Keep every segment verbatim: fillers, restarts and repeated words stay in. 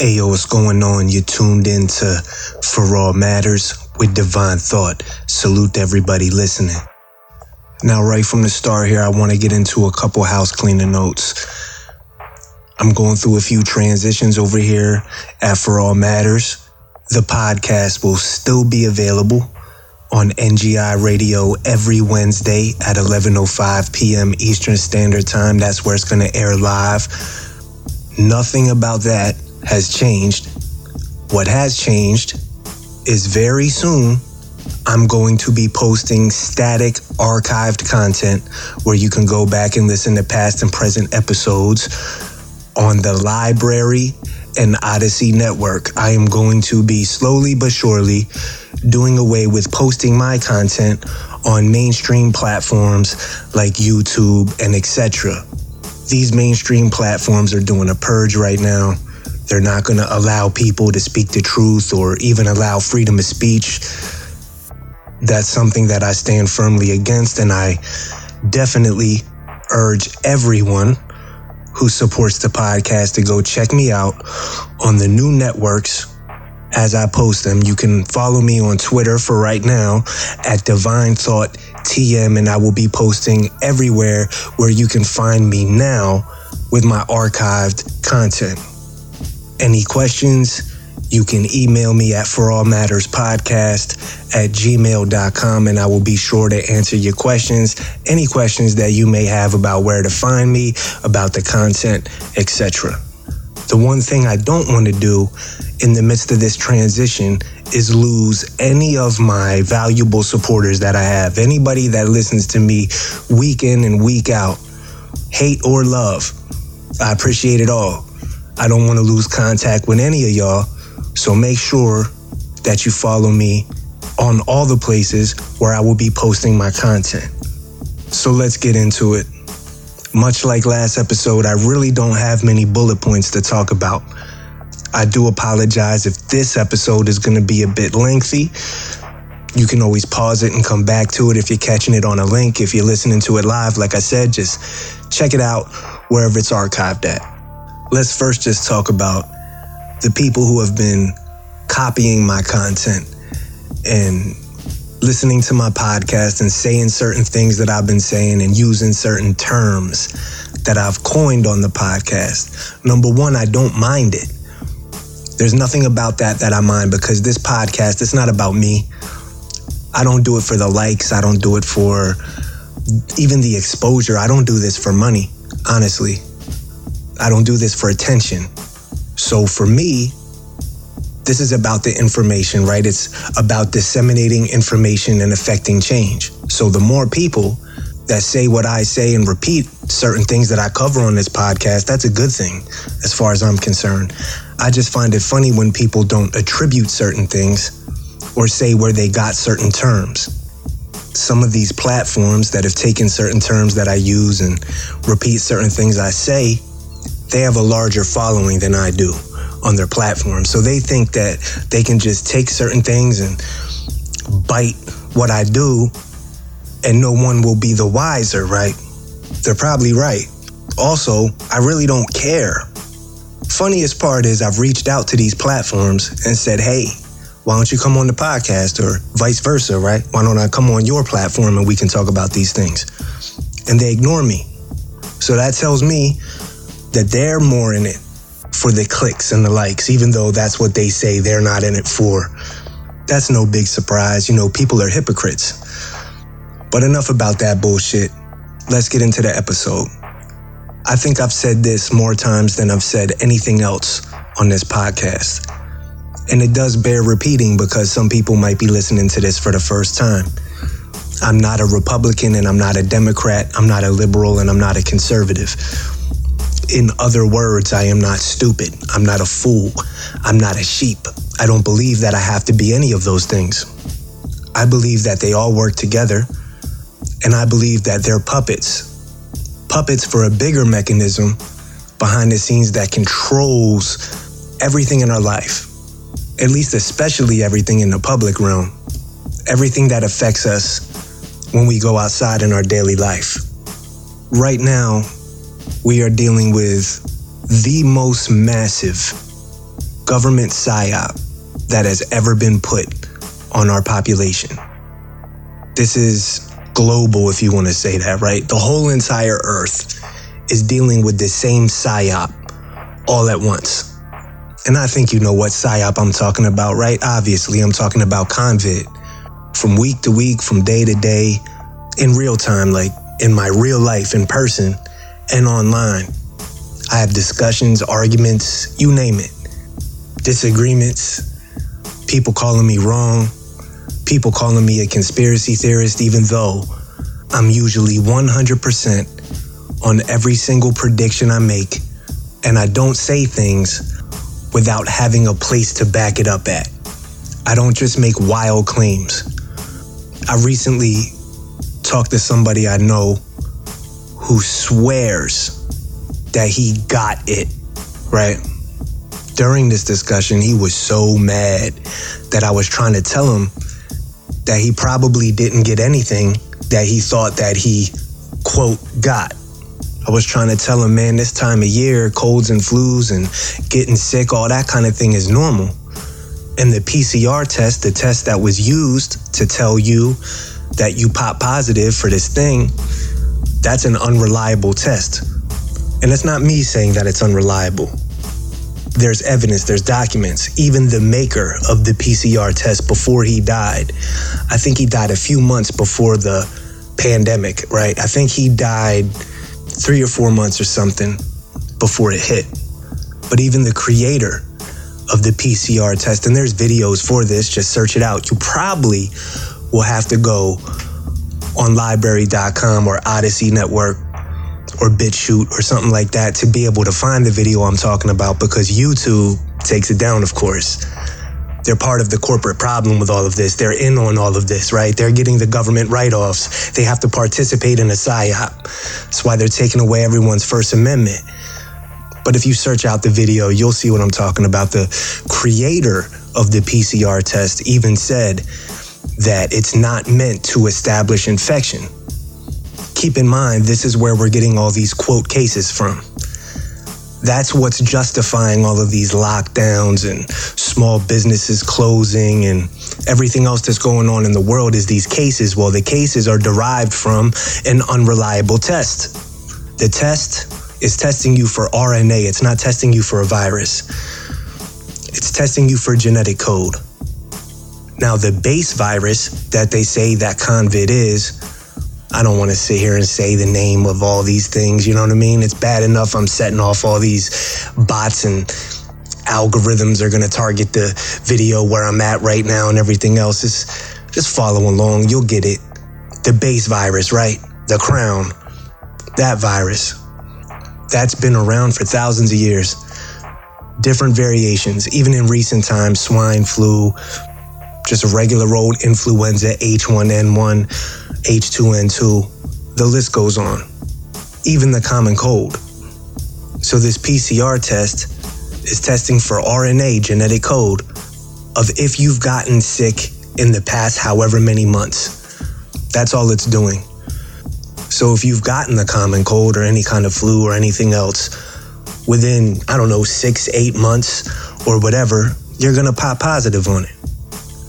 Ayo, what's going on? You're tuned in to For All Matters with Divine Thought. Salute to everybody listening. Now, right from the start here, I want to get into a couple house cleaning notes. I'm going through a few transitions over here at For All Matters. The podcast will still be available on N G I Radio every Wednesday at eleven oh five p.m. Eastern Standard Time. That's where it's going to air live. Nothing about that has changed. What has changed is very soon I'm going to be posting static archived content where you can go back and listen to past and present episodes on the Library and Odyssey network. I am going to be slowly but surely doing away with posting my content on mainstream platforms like YouTube and et cetera. These mainstream platforms are doing a purge right now. They're not going to allow people to speak the truth or even allow freedom of speech. That's something that I stand firmly against, and I definitely urge everyone who supports the podcast to go check me out on the new networks as I post them. You can follow me on Twitter for right now at Divine Thought T M, and I will be posting everywhere where you can find me now with my archived content. Any questions, you can email me at forallmatterspodcast at gmail dot com, and I will be sure to answer your questions, any questions that you may have about where to find me, about the content, et cetera. The one thing I don't want to do in the midst of this transition is lose any of my valuable supporters that I have. Anybody that listens to me week in and week out, hate or love, I appreciate it all. I don't want to lose contact with any of y'all, so make sure that you follow me on all the places where I will be posting my content. So let's get into it. Much like last episode, I really don't have many bullet points to talk about. I do apologize if this episode is going to be a bit lengthy. You can always pause it and come back to it if you're catching it on a link. If you're listening to it live, like I said, just check it out wherever it's archived at. Let's first just talk about the people who have been copying my content and listening to my podcast and saying certain things that I've been saying and using certain terms that I've coined on the podcast. Number one, I don't mind it. There's nothing about that that I mind, because this podcast, it's not about me. I don't do it for the likes. I don't do it for even the exposure. I don't do this for money, honestly. I don't do this for attention. So for me, this is about the information, right? It's about disseminating information and affecting change. So the more people that say what I say and repeat certain things that I cover on this podcast, that's a good thing as far as I'm concerned. I just find it funny when people don't attribute certain things or say where they got certain terms. Some of these platforms that have taken certain terms that I use and repeat certain things I say, they have a larger following than I do on their platform. So they think that they can just take certain things and bite what I do and no one will be the wiser, right? They're probably right. Also, I really don't care. Funniest part is I've reached out to these platforms and said, hey, why don't you come on the podcast, or vice versa, right? Why don't I come on your platform and we can talk about these things? And they ignore me. So that tells me that they're more in it for the clicks and the likes, even though that's what they say they're not in it for. That's no big surprise. You know, people are hypocrites. But enough about that bullshit. Let's get into the episode. I think I've said this more times than I've said anything else on this podcast. And it does bear repeating because some people might be listening to this for the first time. I'm not a Republican and I'm not a Democrat. I'm not a liberal and I'm not a conservative. In other words, I am not stupid. I'm not a fool. I'm not a sheep. I don't believe that I have to be any of those things. I believe that they all work together, and I believe that they're puppets. Puppets for a bigger mechanism behind the scenes that controls everything in our life, at least especially everything in the public realm, everything that affects us when we go outside in our daily life. Right now, we are dealing with the most massive government psyop that has ever been put on our population. This is global, if you want to say that, right? The whole entire earth is dealing with the same psyop all at once. And I think you know what psyop I'm talking about, right? Obviously, I'm talking about COVID. From week to week, from day to day, in real time, like in my real life, in person and online. I have discussions, arguments, you name it. Disagreements, people calling me wrong, people calling me a conspiracy theorist, even though I'm usually one hundred percent on every single prediction I make, and I don't say things without having a place to back it up at. I don't just make wild claims. I recently talked to somebody I know who swears that he got it, right? During this discussion, he was so mad that I was trying to tell him that he probably didn't get anything that he thought that he, quote, got. I was trying to tell him, man, this time of year, colds and flus and getting sick, all that kind of thing is normal. And the P C R test, the test that was used to tell you that you pop positive for this thing, that's an unreliable test. And it's not me saying that it's unreliable. There's evidence, there's documents. Even the maker of the P C R test before he died, I think he died a few months before the pandemic, right? I think he died three or four months or something before it hit. But even the creator of the P C R test, and there's videos for this, just search it out. You probably will have to go on library dot com or Odyssey Network or BitChute or something like that to be able to find the video I'm talking about, because YouTube takes it down, of course. They're part of the corporate problem with all of this. They're in on all of this, right? They're getting the government write-offs. They have to participate in a psyop. That's why they're taking away everyone's First Amendment. But if you search out the video, you'll see what I'm talking about. The creator of the P C R test even said that it's not meant to establish infection. Keep in mind, this is where we're getting all these quote cases from. That's what's justifying all of these lockdowns and small businesses closing and everything else that's going on in the world is these cases. Well, the cases are derived from an unreliable test. The test is testing you for R N A. It's not testing you for a virus. It's testing you for genetic code. Now, the base virus that they say that COVID is, I don't want to sit here and say the name of all these things, you know what I mean? It's bad enough I'm setting off all these bots and algorithms are going to target the video where I'm at right now and everything else. It's, just follow along, you'll get it. The base virus, right? The crown, that virus. That's been around for thousands of years. Different variations, even in recent times, swine flu, just a regular old influenza, H one N one. H two N two, the list goes on, even the common cold. So this P C R test is testing for R N A, genetic code, of if you've gotten sick in the past however many months. That's all it's doing. So if you've gotten the common cold or any kind of flu or anything else within, I don't know, six, eight months or whatever, you're gonna pop positive on it.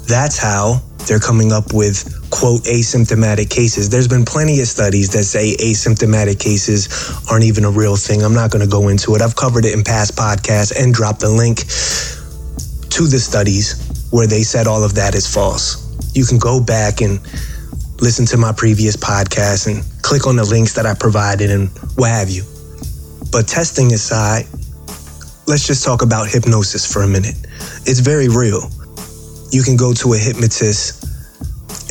That's how they're coming up with, quote, asymptomatic cases. There's been plenty of studies that say asymptomatic cases aren't even a real thing. I'm not going to go into it. I've covered it in past podcasts and dropped the link to the studies where they said all of that is false. You can go back and listen to my previous podcast and click on the links that I provided and what have you. But testing aside, let's just talk about hypnosis for a minute. It's very real. You can go to a hypnotist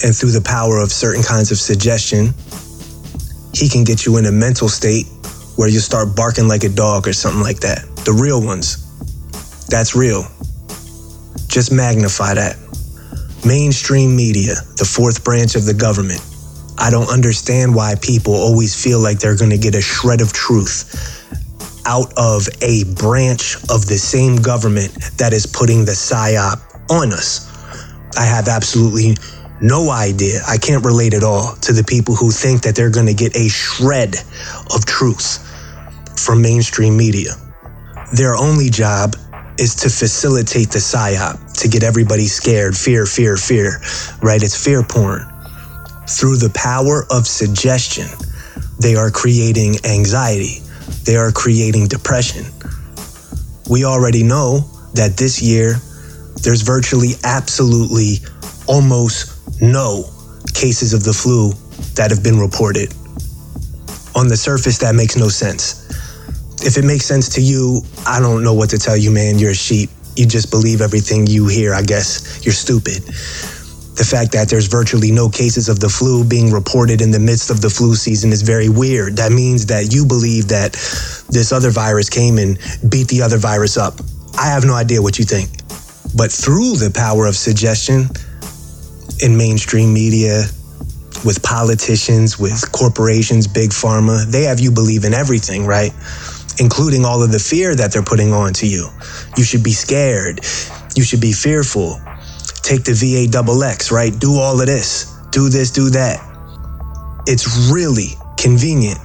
and through the power of certain kinds of suggestion, he can get you in a mental state where you start barking like a dog or something like that. The real ones. That's real. Just magnify that. Mainstream media, the fourth branch of the government. I don't understand why people always feel like they're going to get a shred of truth out of a branch of the same government that is putting the psyop on us. I have absolutely no idea. I can't relate at all to the people who think that they're going to get a shred of truth from mainstream media. Their only job is to facilitate the PSYOP, to get everybody scared, fear, fear, fear, right? It's fear porn. Through the power of suggestion, they are creating anxiety. They are creating depression. We already know that this year, there's virtually absolutely almost no cases of the flu that have been reported. On the surface, that makes no sense. If it makes sense to you, I don't know what to tell you, man. You're a sheep. You just believe everything you hear, I guess. You're stupid. The fact that there's virtually no cases of the flu being reported in the midst of the flu season is very weird. That means that you believe that this other virus came and beat the other virus up. I have no idea what you think. But through the power of suggestion in mainstream media, with politicians, with corporations, big pharma, they have you believe in everything, right? Including all of the fear that they're putting on to you. You should be scared. You should be fearful. Take the V A X X, right? Do all of this. Do this, do that. It's really convenient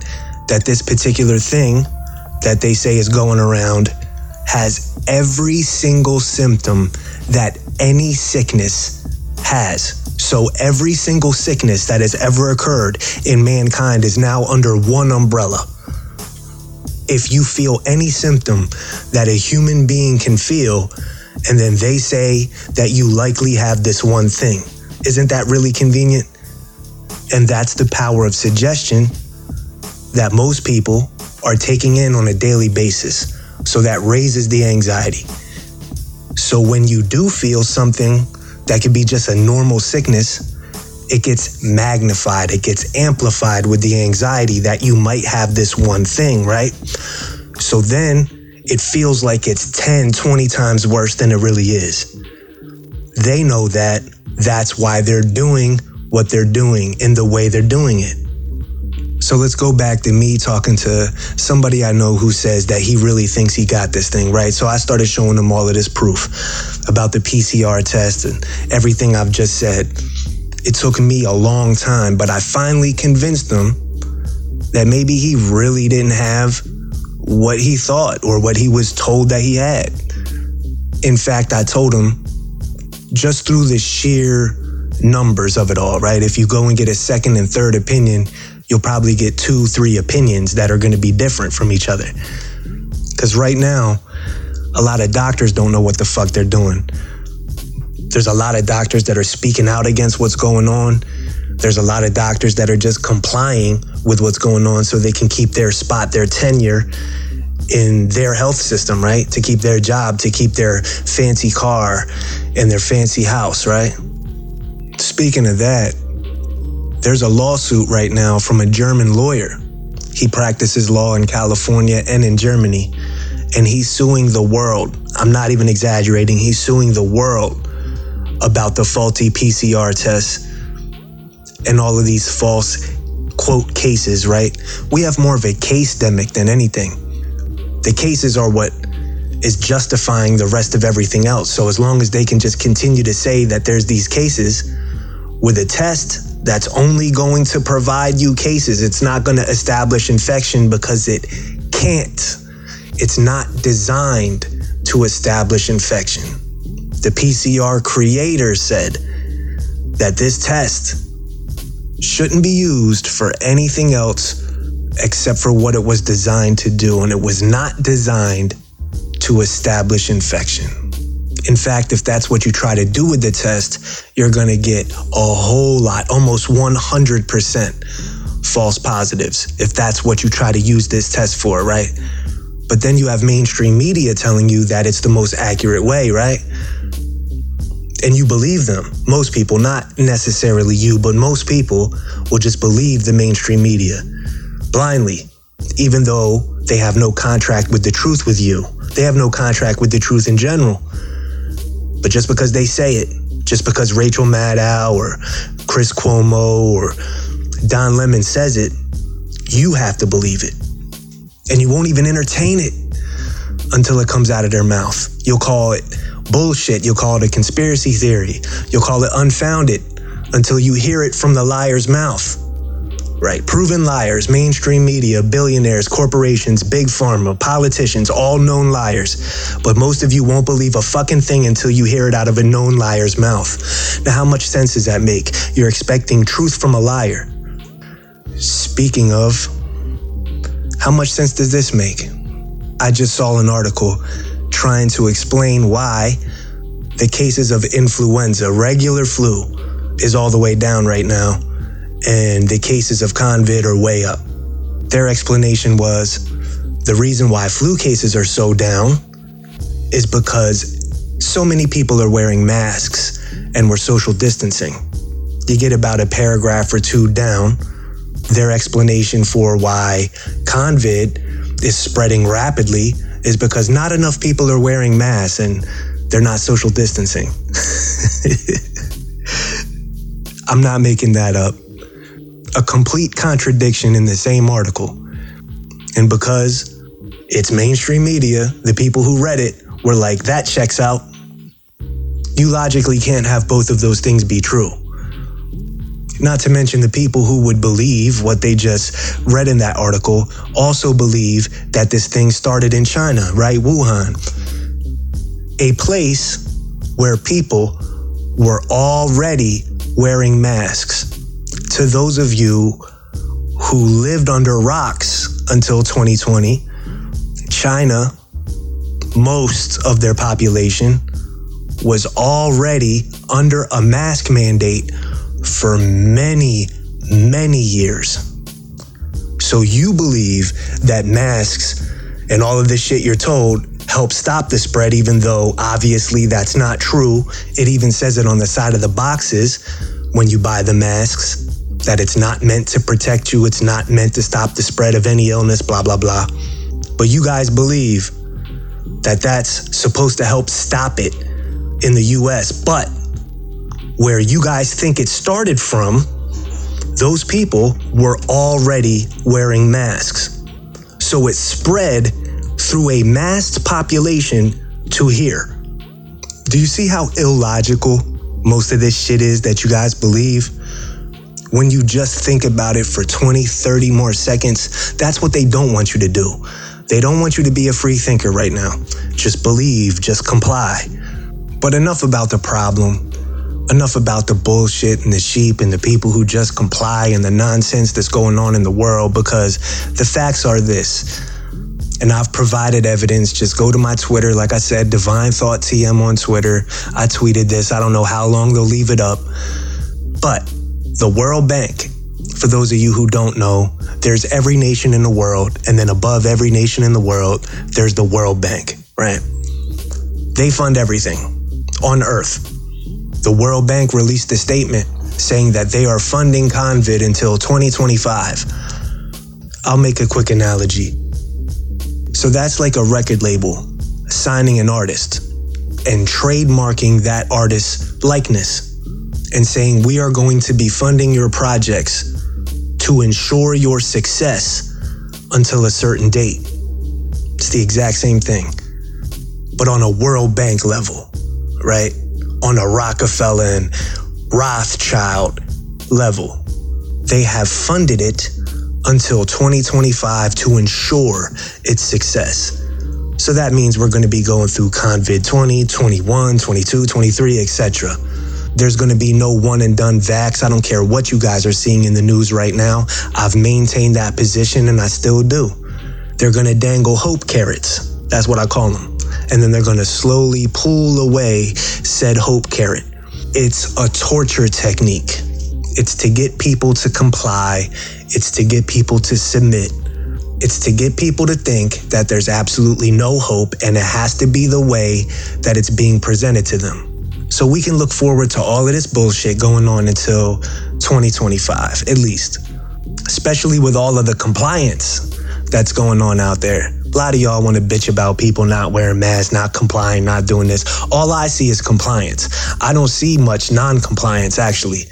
that this particular thing that they say is going around has every single symptom that any sickness has. So every single sickness that has ever occurred in mankind is now under one umbrella. If you feel any symptom that a human being can feel, and then they say that you likely have this one thing, isn't that really convenient? And that's the power of suggestion that most people are taking in on a daily basis. So that raises the anxiety. So when you do feel something that could be just a normal sickness, it gets magnified, it gets amplified with the anxiety that you might have this one thing, right? So then it feels like it's ten, twenty times worse than it really is. They know that. That's why they're doing what they're doing in the way they're doing it. So let's go back to me talking to somebody I know who says that he really thinks he got this thing, right? So I started showing him all of this proof about the P C R test and everything I've just said. It took me a long time, but I finally convinced him that maybe he really didn't have what he thought or what he was told that he had. In fact, I told him just through the sheer numbers of it all, right? If you go and get a second and third opinion, you'll probably get two, three opinions that are going to be different from each other. Because right now, a lot of doctors don't know what the fuck they're doing. There's a lot of doctors that are speaking out against what's going on. There's a lot of doctors that are just complying with what's going on so they can keep their spot, their tenure in their health system, right? To keep their job, to keep their fancy car and their fancy house, right? Speaking of that, there's a lawsuit right now from a German lawyer. He practices law in California and in Germany, and he's suing the world. I'm not even exaggerating. He's suing the world about the faulty P C R tests and all of these false, quote, cases, right? We have more of a case-demic than anything. The cases are what is justifying the rest of everything else. So as long as they can just continue to say that there's these cases with a test that's only going to provide you cases, it's not going to establish infection because it can't. It's not designed to establish infection. The P C R creator said that this test shouldn't be used for anything else except for what it was designed to do, and it was not designed to establish infection. In fact, if that's what you try to do with the test, you're going to get a whole lot, almost one hundred percent false positives if that's what you try to use this test for, right? But then you have mainstream media telling you that it's the most accurate way, right? And you believe them. Most people, not necessarily you, but most people will just believe the mainstream media blindly, even though they have no contract with the truth with you. They have no contract with the truth in general. But just because they say it, just because Rachel Maddow or Chris Cuomo or Don Lemon says it, you have to believe it. And you won't even entertain it until it comes out of their mouth. You'll call it bullshit. You'll call it a conspiracy theory. You'll call it unfounded until you hear it from the liar's mouth. Right. Proven liars, mainstream media, billionaires, corporations, big pharma, politicians, all known liars. But most of you won't believe a fucking thing until you hear it out of a known liar's mouth. Now, how much sense does that make? You're expecting truth from a liar. Speaking of, how much sense does this make? I just saw an article trying to explain why the cases of influenza, regular flu, is all the way down right now, and the cases of COVID are way up. Their explanation was the reason why flu cases are so down is because so many people are wearing masks and we're social distancing. You get about a paragraph or two down, their explanation for why COVID is spreading rapidly is because not enough people are wearing masks and they're not social distancing. I'm not making that up. A complete contradiction in the same article. And because it's mainstream media, the people who read it were like, that checks out. You logically can't have both of those things be true. Not to mention the people who would believe what they just read in that article also believe that this thing started in China, right? Wuhan. A place where people were already wearing masks. To those of you who lived under rocks until twenty twenty, China, most of their population was already under a mask mandate for many, many years. So you believe that masks and all of this shit you're told help stop the spread, even though obviously that's not true. It even says it on the side of the boxes when you buy the masks, that it's not meant to protect you, it's not meant to stop the spread of any illness, blah, blah, blah. But you guys believe that that's supposed to help stop it in the U S. But where you guys think it started from, those people were already wearing masks. So it spread through a masked population to here. Do you see how illogical most of this shit is that you guys believe? When you just think about it for twenty, thirty more seconds, that's what they don't want you to do. They don't want you to be a free thinker right now. Just believe, just comply. But enough about the problem. Enough about the bullshit and the sheep and the people who just comply and the nonsense that's going on in the world, because the facts are this. And I've provided evidence. Just go to my Twitter. Like I said, Divine Thought T M on Twitter. I tweeted this. I don't know how long they'll leave it up. But the World Bank, for those of you who don't know, there's every nation in the world, and then above every nation in the world, there's the World Bank, right? They fund everything on Earth. The World Bank released a statement saying that they are funding COVID until twenty twenty-five. I'll make a quick analogy. So that's like a record label signing an artist and trademarking that artist's likeness and saying, we are going to be funding your projects to ensure your success until a certain date. It's the exact same thing, but on a World Bank level, right? On a Rockefeller and Rothschild level. They have funded it until twenty twenty-five to ensure its success. So that means we're going to be going through COVID twenty, twenty-one, twenty-two, twenty-three, et cetera. There's going to be no one and done vax. I don't care what you guys are seeing in the news right now. I've maintained that position and I still do. They're going to dangle hope carrots. That's what I call them. And then they're going to slowly pull away said hope carrot. It's a torture technique. It's to get people to comply. It's to get people to submit. It's to get people to think that there's absolutely no hope and it has to be the way that it's being presented to them. So we can look forward to all of this bullshit going on until twenty twenty-five, at least. Especially with all of the compliance that's going on out there. A lot of y'all want to bitch about people not wearing masks, not complying, not doing this. All I see is compliance. I don't see much non-compliance, actually.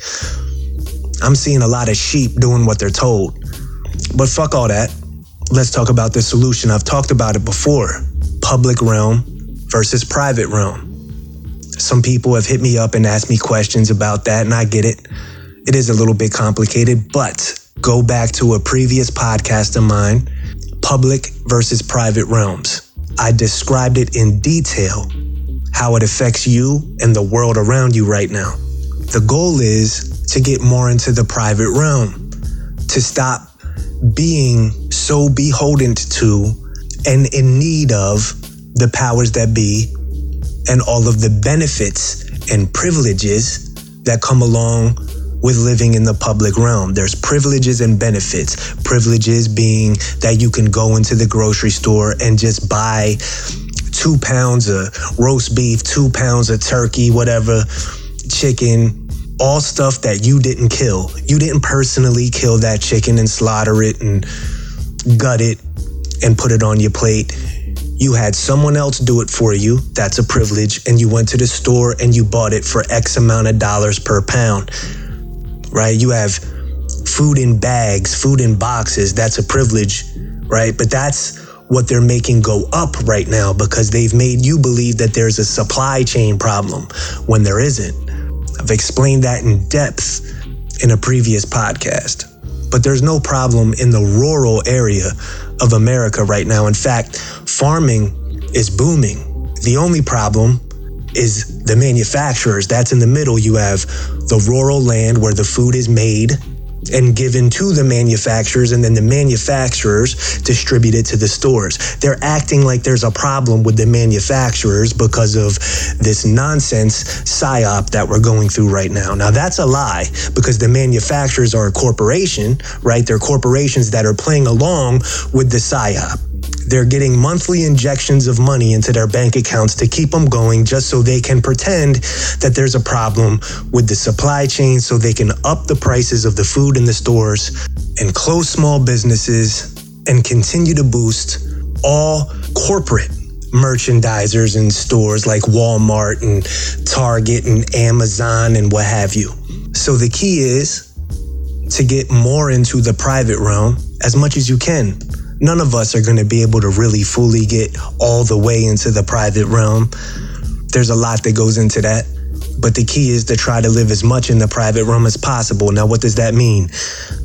I'm seeing a lot of sheep doing what they're told. But fuck all that. Let's talk about the solution. I've talked about it before. Public realm versus private realm. Some people have hit me up and asked me questions about that, and I get it. It is a little bit complicated, but go back to a previous podcast of mine, Public versus Private Realms. I described it in detail, how it affects you and the world around you right now. The goal is to get more into the private realm, to stop being so beholden to and in need of the powers that be and all of the benefits and privileges that come along with living in the public realm. There's privileges and benefits. Privileges being that you can go into the grocery store and just buy two pounds of roast beef, two pounds of turkey, whatever, chicken, all stuff that you didn't kill. You didn't personally kill that chicken and slaughter it and gut it and put it on your plate. You had someone else do it for you. That's a privilege. And you went to the store and you bought it for X amount of dollars per pound. Right? You have food in bags, food in boxes. That's a privilege, right? But that's what they're making go up right now, because they've made you believe that there's a supply chain problem when there isn't. I've explained that in depth in a previous podcast. But there's no problem in the rural area of America right now. In fact, farming is booming. The only problem is the manufacturers. That's in the middle. You have the rural land where the food is made and given to the manufacturers, and then the manufacturers distribute it to the stores. They're acting like there's a problem with the manufacturers because of this nonsense PSYOP that we're going through right now. Now, that's a lie, because the manufacturers are a corporation, right? They're corporations that are playing along with the PSYOP. They're getting monthly injections of money into their bank accounts to keep them going, just so they can pretend that there's a problem with the supply chain, so they can up the prices of the food in the stores and close small businesses and continue to boost all corporate merchandisers and stores like Walmart and Target and Amazon and what have you. So the key is to get more into the private realm as much as you can. None of us are going to be able to really fully get all the way into the private realm. There's a lot that goes into that. But the key is to try to live as much in the private realm as possible. Now, what does that mean?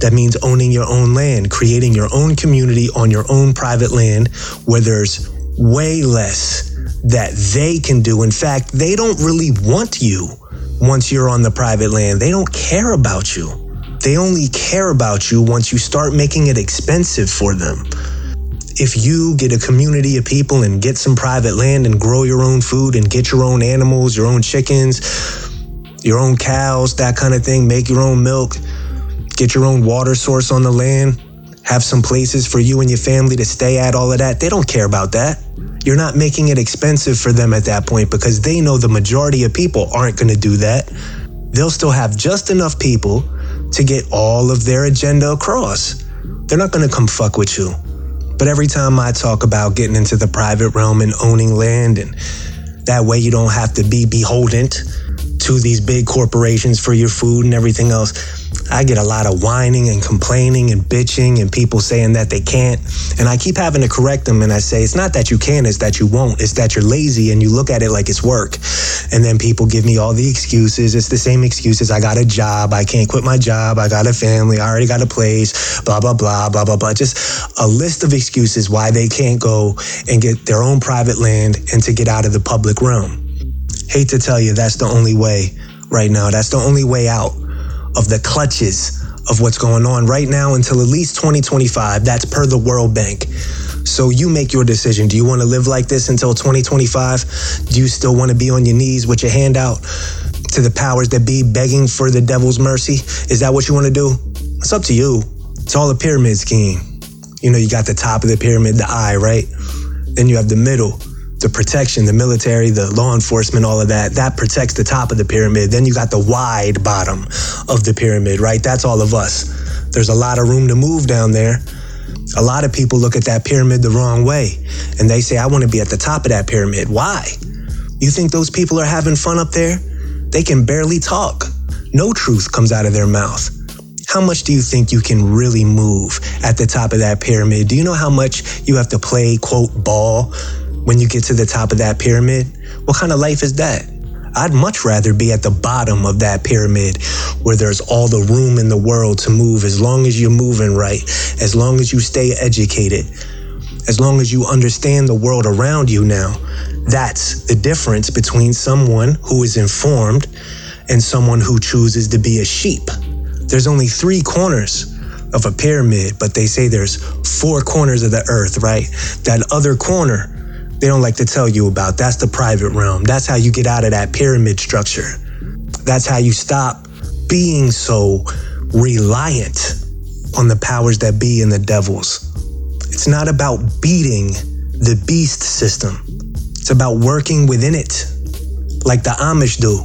That means owning your own land, creating your own community on your own private land where there's way less that they can do. In fact, they don't really want you once you're on the private land. They don't care about you. They only care about you once you start making it expensive for them. If you get a community of people and get some private land and grow your own food and get your own animals, your own chickens, your own cows, that kind of thing, make your own milk, get your own water source on the land, have some places for you and your family to stay at, all of that, they don't care about that. You're not making it expensive for them at that point, because they know the majority of people aren't going to do that. They'll still have just enough people to get all of their agenda across. They're not gonna come fuck with you. But every time I talk about getting into the private realm and owning land, and that way you don't have to be beholden to these big corporations for your food and everything else, I get a lot of whining and complaining and bitching and people saying that they can't. And I keep having to correct them, and I say, it's not that you can, it's that you won't. It's that you're lazy and you look at it like it's work. And then people give me all the excuses. It's the same excuses. I got a job. I can't quit my job. I got a family. I already got a place. Blah, blah, blah, blah, blah, blah. Just a list of excuses why they can't go and get their own private land and to get out of the public realm. Hate to tell you, that's the only way right now. That's the only way out of the clutches of what's going on right now until at least twenty twenty-five. That's per the World Bank. So you make your decision. Do you want to live like this until twenty twenty-five? Do you still want to be on your knees with your hand out to the powers that be, begging for the devil's mercy? Is that what you want to do? It's up to you. It's all a pyramid scheme. You know, you got the top of the pyramid, the eye, right? Then you have the middle, the protection, the military, the law enforcement, all of that, that protects the top of the pyramid. Then you got the wide bottom of the pyramid, right? That's all of us. There's a lot of room to move down there. A lot of people look at that pyramid the wrong way, and they say, I want to be at the top of that pyramid. Why? You think those people are having fun up there? They can barely talk. No truth comes out of their mouth. How much do you think you can really move at the top of that pyramid? Do you know how much you have to play, quote, ball when you get to the top of that pyramid? What kind of life is that? I'd much rather be at the bottom of that pyramid where there's all the room in the world to move, as long as you're moving right, as long as you stay educated, as long as you understand the world around you now. That's the difference between someone who is informed and someone who chooses to be a sheep. There's only three corners of a pyramid, but they say there's four corners of the earth, right? That other corner, they don't like to tell you about. That's the private realm. That's how you get out of that pyramid structure. That's how you stop being so reliant on the powers that be and the devils. It's not about beating the beast system. It's about working within it, like the Amish do,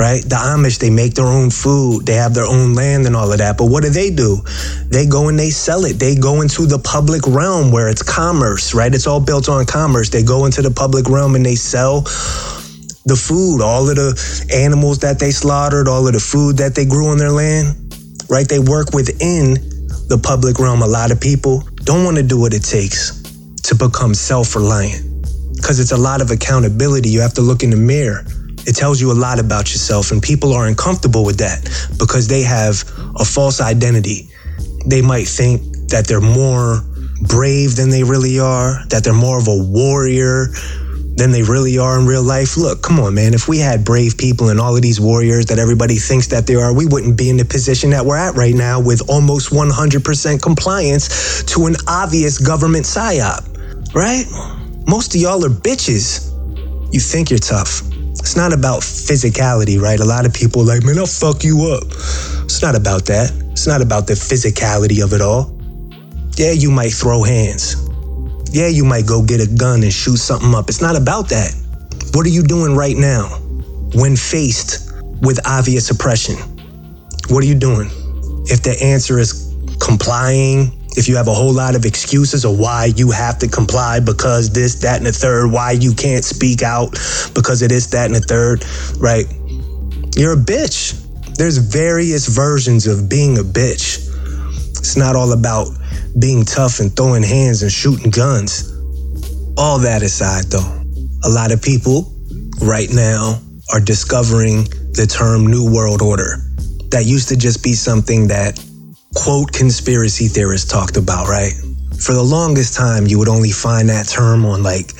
right? The Amish, they make their own food. They have their own land and all of that. But what do they do? They go and they sell it. They go into the public realm where it's commerce, right? It's all built on commerce. They go into the public realm and they sell the food, all of the animals that they slaughtered, all of the food that they grew on their land, right? They work within the public realm. A lot of people don't want to do what it takes to become self-reliant because it's a lot of accountability. You have to look in the mirror. It tells you a lot about yourself, and people are uncomfortable with that because they have a false identity. They might think that they're more brave than they really are, that they're more of a warrior than they really are in real life. Look, come on, man. If we had brave people and all of these warriors that everybody thinks that they are, we wouldn't be in the position that we're at right now with almost one hundred percent compliance to an obvious government psyop, right? Most of y'all are bitches. You think you're tough. It's not about physicality, right? A lot of people are like, man, I'll fuck you up. It's not about that. It's not about the physicality of it all. Yeah, you might throw hands. Yeah, you might go get a gun and shoot something up. It's not about that. What are you doing right now when faced with obvious oppression? What are you doing? If the answer is complying, if you have a whole lot of excuses of why you have to comply because this, that, and the third, why you can't speak out because of this, that, and the third, right? You're a bitch. There's various versions of being a bitch. It's not all about being tough and throwing hands and shooting guns. All that aside, though, a lot of people right now are discovering the term New World Order. That used to just be something that quote conspiracy theorists talked about, right? For the longest time, you would only find that term on like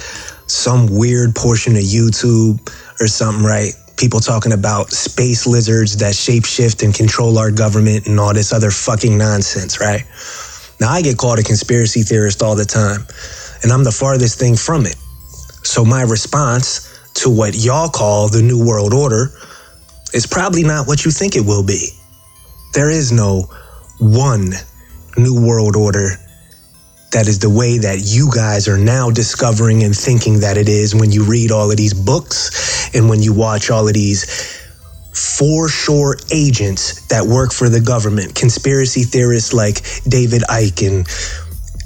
some weird portion of YouTube or something, right? People talking about space lizards that shapeshift and control our government and all this other fucking nonsense, right? Now, I get called a conspiracy theorist all the time, and I'm the farthest thing from it. So my response to what y'all call the New World Order is probably not what you think it will be. There is no one New World Order that is the way that you guys are now discovering and thinking that it is when you read all of these books and when you watch all of these foreshore agents that work for the government, conspiracy theorists like David Icke and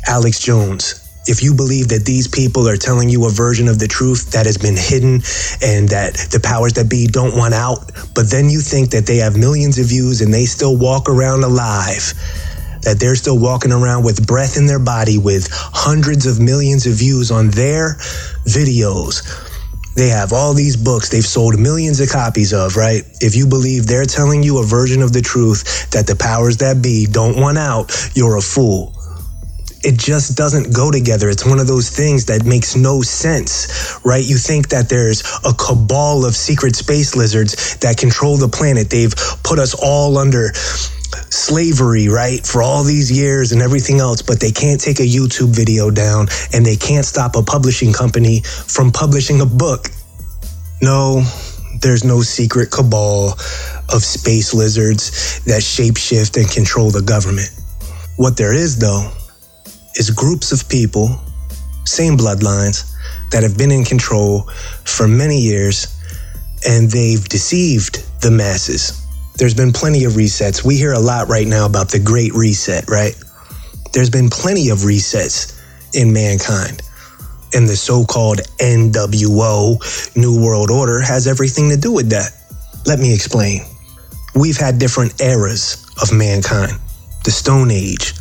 Alex Jones. If you believe that these people are telling you a version of the truth that has been hidden and that the powers that be don't want out, but then you think that they have millions of views and they still walk around alive, that they're still walking around with breath in their body with hundreds of millions of views on their videos. They have all these books they've sold millions of copies of, right? If you believe they're telling you a version of the truth that the powers that be don't want out, you're a fool. It just doesn't go together. It's one of those things that makes no sense, right? You think that there's a cabal of secret space lizards that control the planet. They've put us all under slavery, right? For all these years and everything else, but they can't take a YouTube video down and they can't stop a publishing company from publishing a book. No, there's no secret cabal of space lizards that shapeshift and control the government. What there is, though, is groups of people, same bloodlines, that have been in control for many years, and they've deceived the masses. There's been plenty of resets. We hear a lot right now about the Great Reset, right? There's been plenty of resets in mankind, and the so-called N W O, New World Order, has everything to do with that. Let me explain. We've had different eras of mankind. The Stone Age,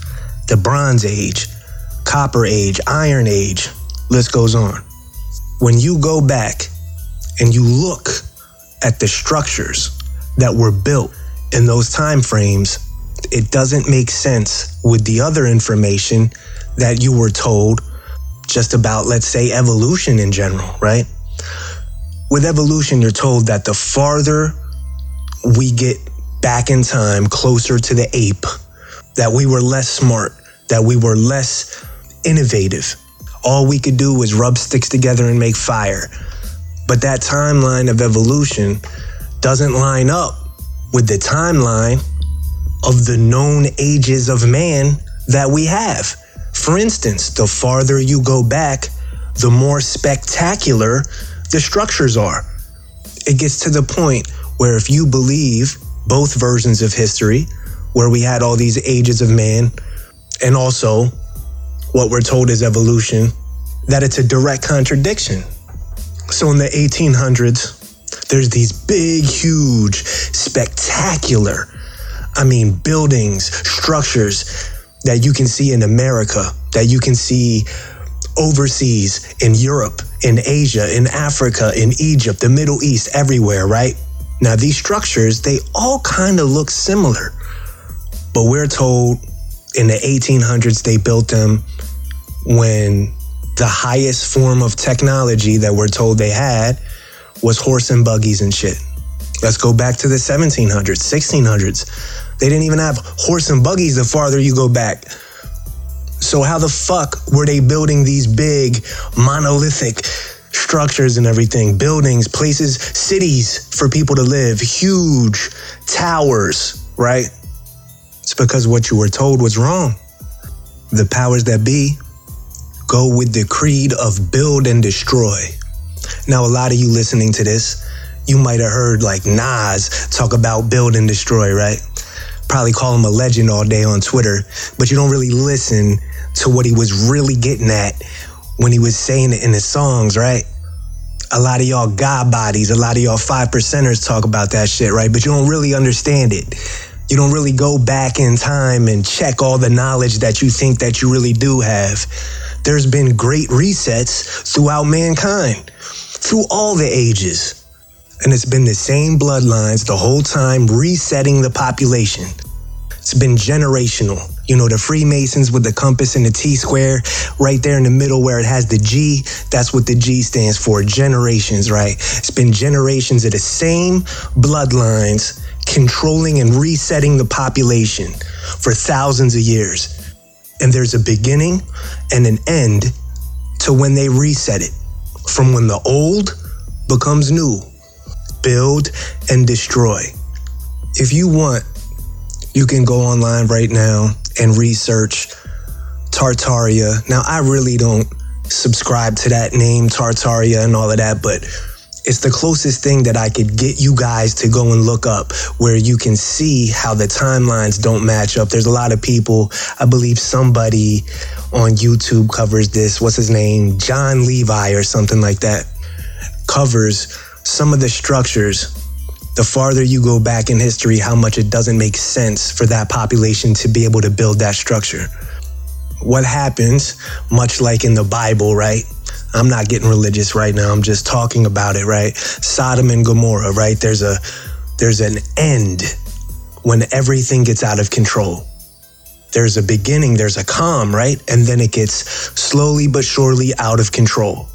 the Bronze Age, Copper Age, Iron Age, list goes on. When you go back and you look at the structures that were built in those time frames, it doesn't make sense with the other information that you were told just about, let's say, evolution in general, right? With evolution, you're told that the farther we get back in time, closer to the ape, that we were less smart, that we were less innovative. All we could do was rub sticks together and make fire. But that timeline of evolution doesn't line up with the timeline of the known ages of man that we have. For instance, the farther you go back, the more spectacular the structures are. It gets to the point where if you believe both versions of history, where we had all these ages of man, and also what we're told is evolution, that it's a direct contradiction. So in the eighteen hundreds, there's these big, huge, spectacular, I mean, buildings, structures that you can see in America, that you can see overseas, in Europe, in Asia, in Africa, in Egypt, the Middle East, everywhere, right? Now, these structures, they all kind of look similar, but we're told in the eighteen hundreds, they built them when the highest form of technology that we're told they had was horse and buggies and shit. Let's go back to the seventeen hundreds, sixteen hundreds. They didn't even have horse and buggies the farther you go back. So how the fuck were they building these big monolithic structures and everything? Buildings, places, cities for people to live, huge towers, right? It's because what you were told was wrong. The powers that be go with the creed of build and destroy. Now, a lot of you listening to this, you might have heard like Nas talk about build and destroy, right? Probably call him a legend all day on Twitter, but you don't really listen to what he was really getting at when he was saying it in his songs, right? A lot of y'all God bodies, a lot of y'all five percenters talk about that shit, right? But you don't really understand it. You don't really go back in time and check all the knowledge that you think that you really do have. There's been great resets throughout mankind, through all the ages. And it's been the same bloodlines the whole time, resetting the population. It's been generational. You know, the Freemasons with the compass and the T-square, right there in the middle where it has the G, that's what the G stands for, generations, right? It's been generations of the same bloodlines controlling and resetting the population for thousands of years. And there's a beginning and an end to when they reset it, from when the old becomes new. Build and destroy. If you want, you can go online right now and research Tartaria. Now, I really don't subscribe to that name, Tartaria and all of that, but it's the closest thing that I could get you guys to go and look up, where you can see how the timelines don't match up. There's a lot of people, I believe somebody on YouTube covers this, what's his name? John Levi or something like that, covers some of the structures. The farther you go back in history, how much it doesn't make sense for that population to be able to build that structure. What happens, much like in the Bible, right? I'm not getting religious right now. I'm just talking about it, right? Sodom and Gomorrah, right? There's a, there's an end when everything gets out of control. There's a beginning, there's a calm, right? And then it gets slowly but surely out of control.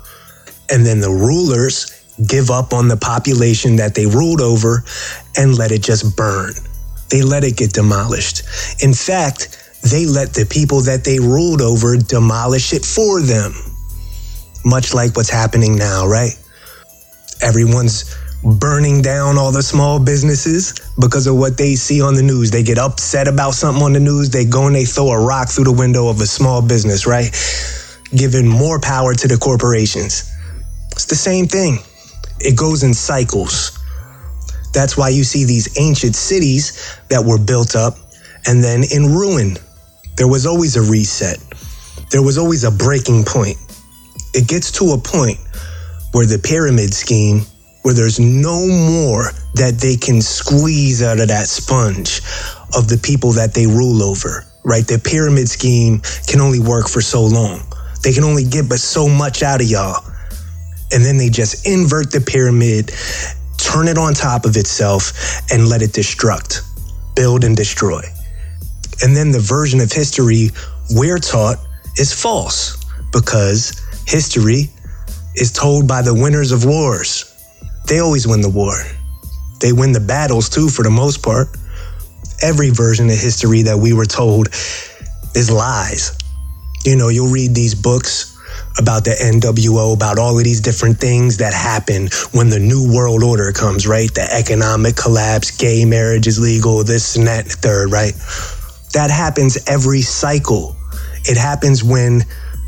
And then the rulers give up on the population that they ruled over and let it just burn. They let it get demolished. In fact, they let the people that they ruled over demolish it for them. Much like what's happening now, right? Everyone's burning down all the small businesses because of what they see on the news. They get upset about something on the news. They go and they throw a rock through the window of a small business, right? Giving more power to the corporations. It's the same thing. It goes in cycles. That's why you see these ancient cities that were built up and then in ruin. There was always a reset. There was always a breaking point. It gets to a point where the pyramid scheme, where there's no more that they can squeeze out of that sponge of the people that they rule over, right? The pyramid scheme can only work for so long. They can only get but so much out of y'all. And then they just invert the pyramid turn it on top of itself, and let it destruct, build and destroy. And then the version of history we're taught is false, because history is told by the winners of wars. They always win the war. They win the battles too, for the most part. Every version of history that we were told is lies. You know, you'll read these books about the N W O, about all of these different things that happen when the new world order comes, right? The economic collapse, gay marriage is legal, this and that and the third, right? That happens every cycle. It happens when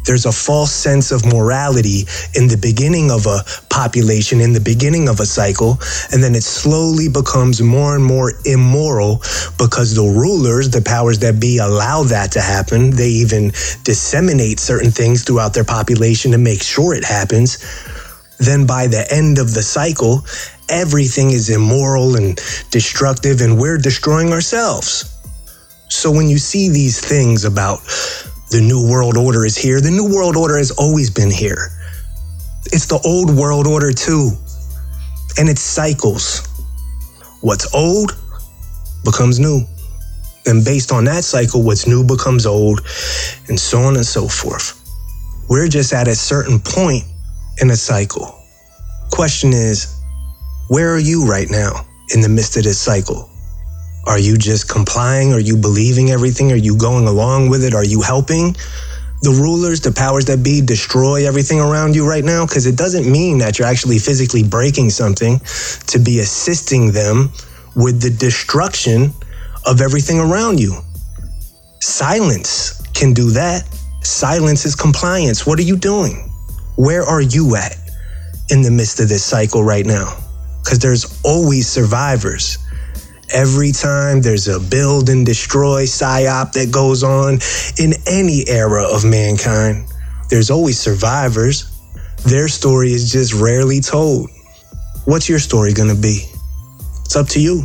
there's a false sense of morality in the beginning of a population, in the beginning of a cycle, and then it slowly becomes more and more immoral because the rulers, the powers that be, allow that to happen. They even disseminate certain things throughout their population to make sure it happens. Then by the end of the cycle, everything is immoral and destructive, and we're destroying ourselves. So when you see these things about the New World Order is here, the New World Order has always been here. It's the old world order too. And it cycles. What's old becomes new. And based on that cycle, what's new becomes old, and so on and so forth. We're just at a certain point in a cycle. Question is, where are you right now in the midst of this cycle? Are you just complying? Are you believing everything? Are you going along with it? Are you helping the rulers, the powers that be, destroy everything around you right now? Because it doesn't mean that you're actually physically breaking something to be assisting them with the destruction of everything around you. Silence can do that. Silence is compliance. What are you doing? Where are you at in the midst of this cycle right now? Because there's always survivors. Every time there's a build and destroy PSYOP that goes on in any era of mankind, there's always survivors. Their story is just rarely told. What's your story gonna be? It's up to you.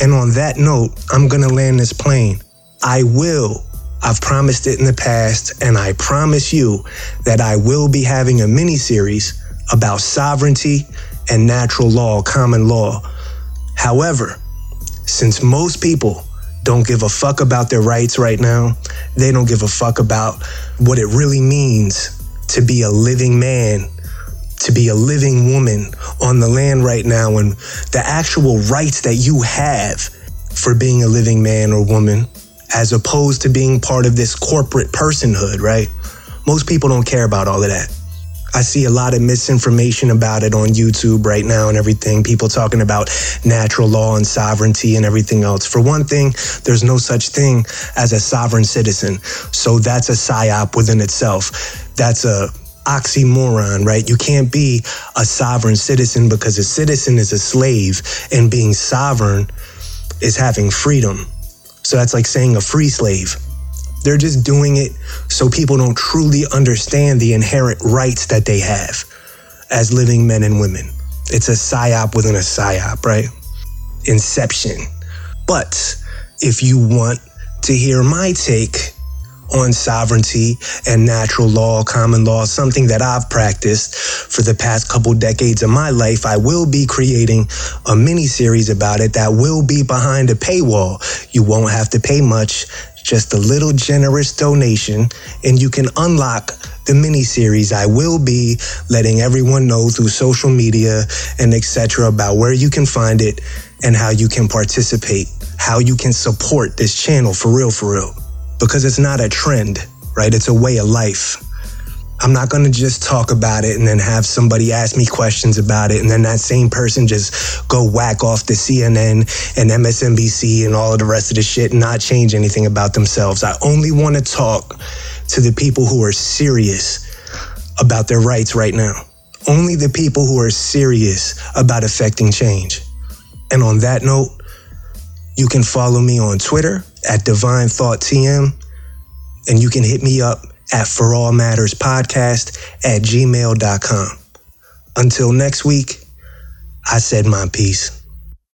And on that note, I'm gonna land this plane. I will. I've promised it in the past, and I promise you that I will be having a mini-series about sovereignty and natural law, common law. However, since most people don't give a fuck about their rights right now, they don't give a fuck about what it really means to be a living man, to be a living woman on the land right now, and the actual rights that you have for being a living man or woman, as opposed to being part of this corporate personhood, right? Most people don't care about all of that. I see a lot of misinformation about it on YouTube right now and everything. People talking about natural law and sovereignty and everything else. For one thing, there's no such thing as a sovereign citizen. So that's a PSYOP within itself. That's a oxymoron, right? You can't be a sovereign citizen, because a citizen is a slave, and being sovereign is having freedom. So that's like saying a free slave. They're just doing it so people don't truly understand the inherent rights that they have as living men and women. It's a PSYOP within a PSYOP, right? Inception. But if you want to hear my take on sovereignty and natural law, common law, something that I've practiced for the past couple decades of my life, I will be creating a mini-series about it that will be behind a paywall. You won't have to pay much. Just a little generous donation, and you can unlock the mini-series. I will be letting everyone know through social media and et cetera about where you can find it and how you can participate, how you can support this channel for real, for real. Because it's not a trend, right? It's a way of life. I'm not gonna just talk about it and then have somebody ask me questions about it, and then that same person just go whack off to C N N and M S N B C and all of the rest of the shit and not change anything about themselves. I only wanna talk to the people who are serious about their rights right now. Only the people who are serious about affecting change. And on that note, you can follow me on Twitter at Divine Thought T M, and you can hit me up at For All Matters Podcast at gmail dot com. Until next week, I said my piece.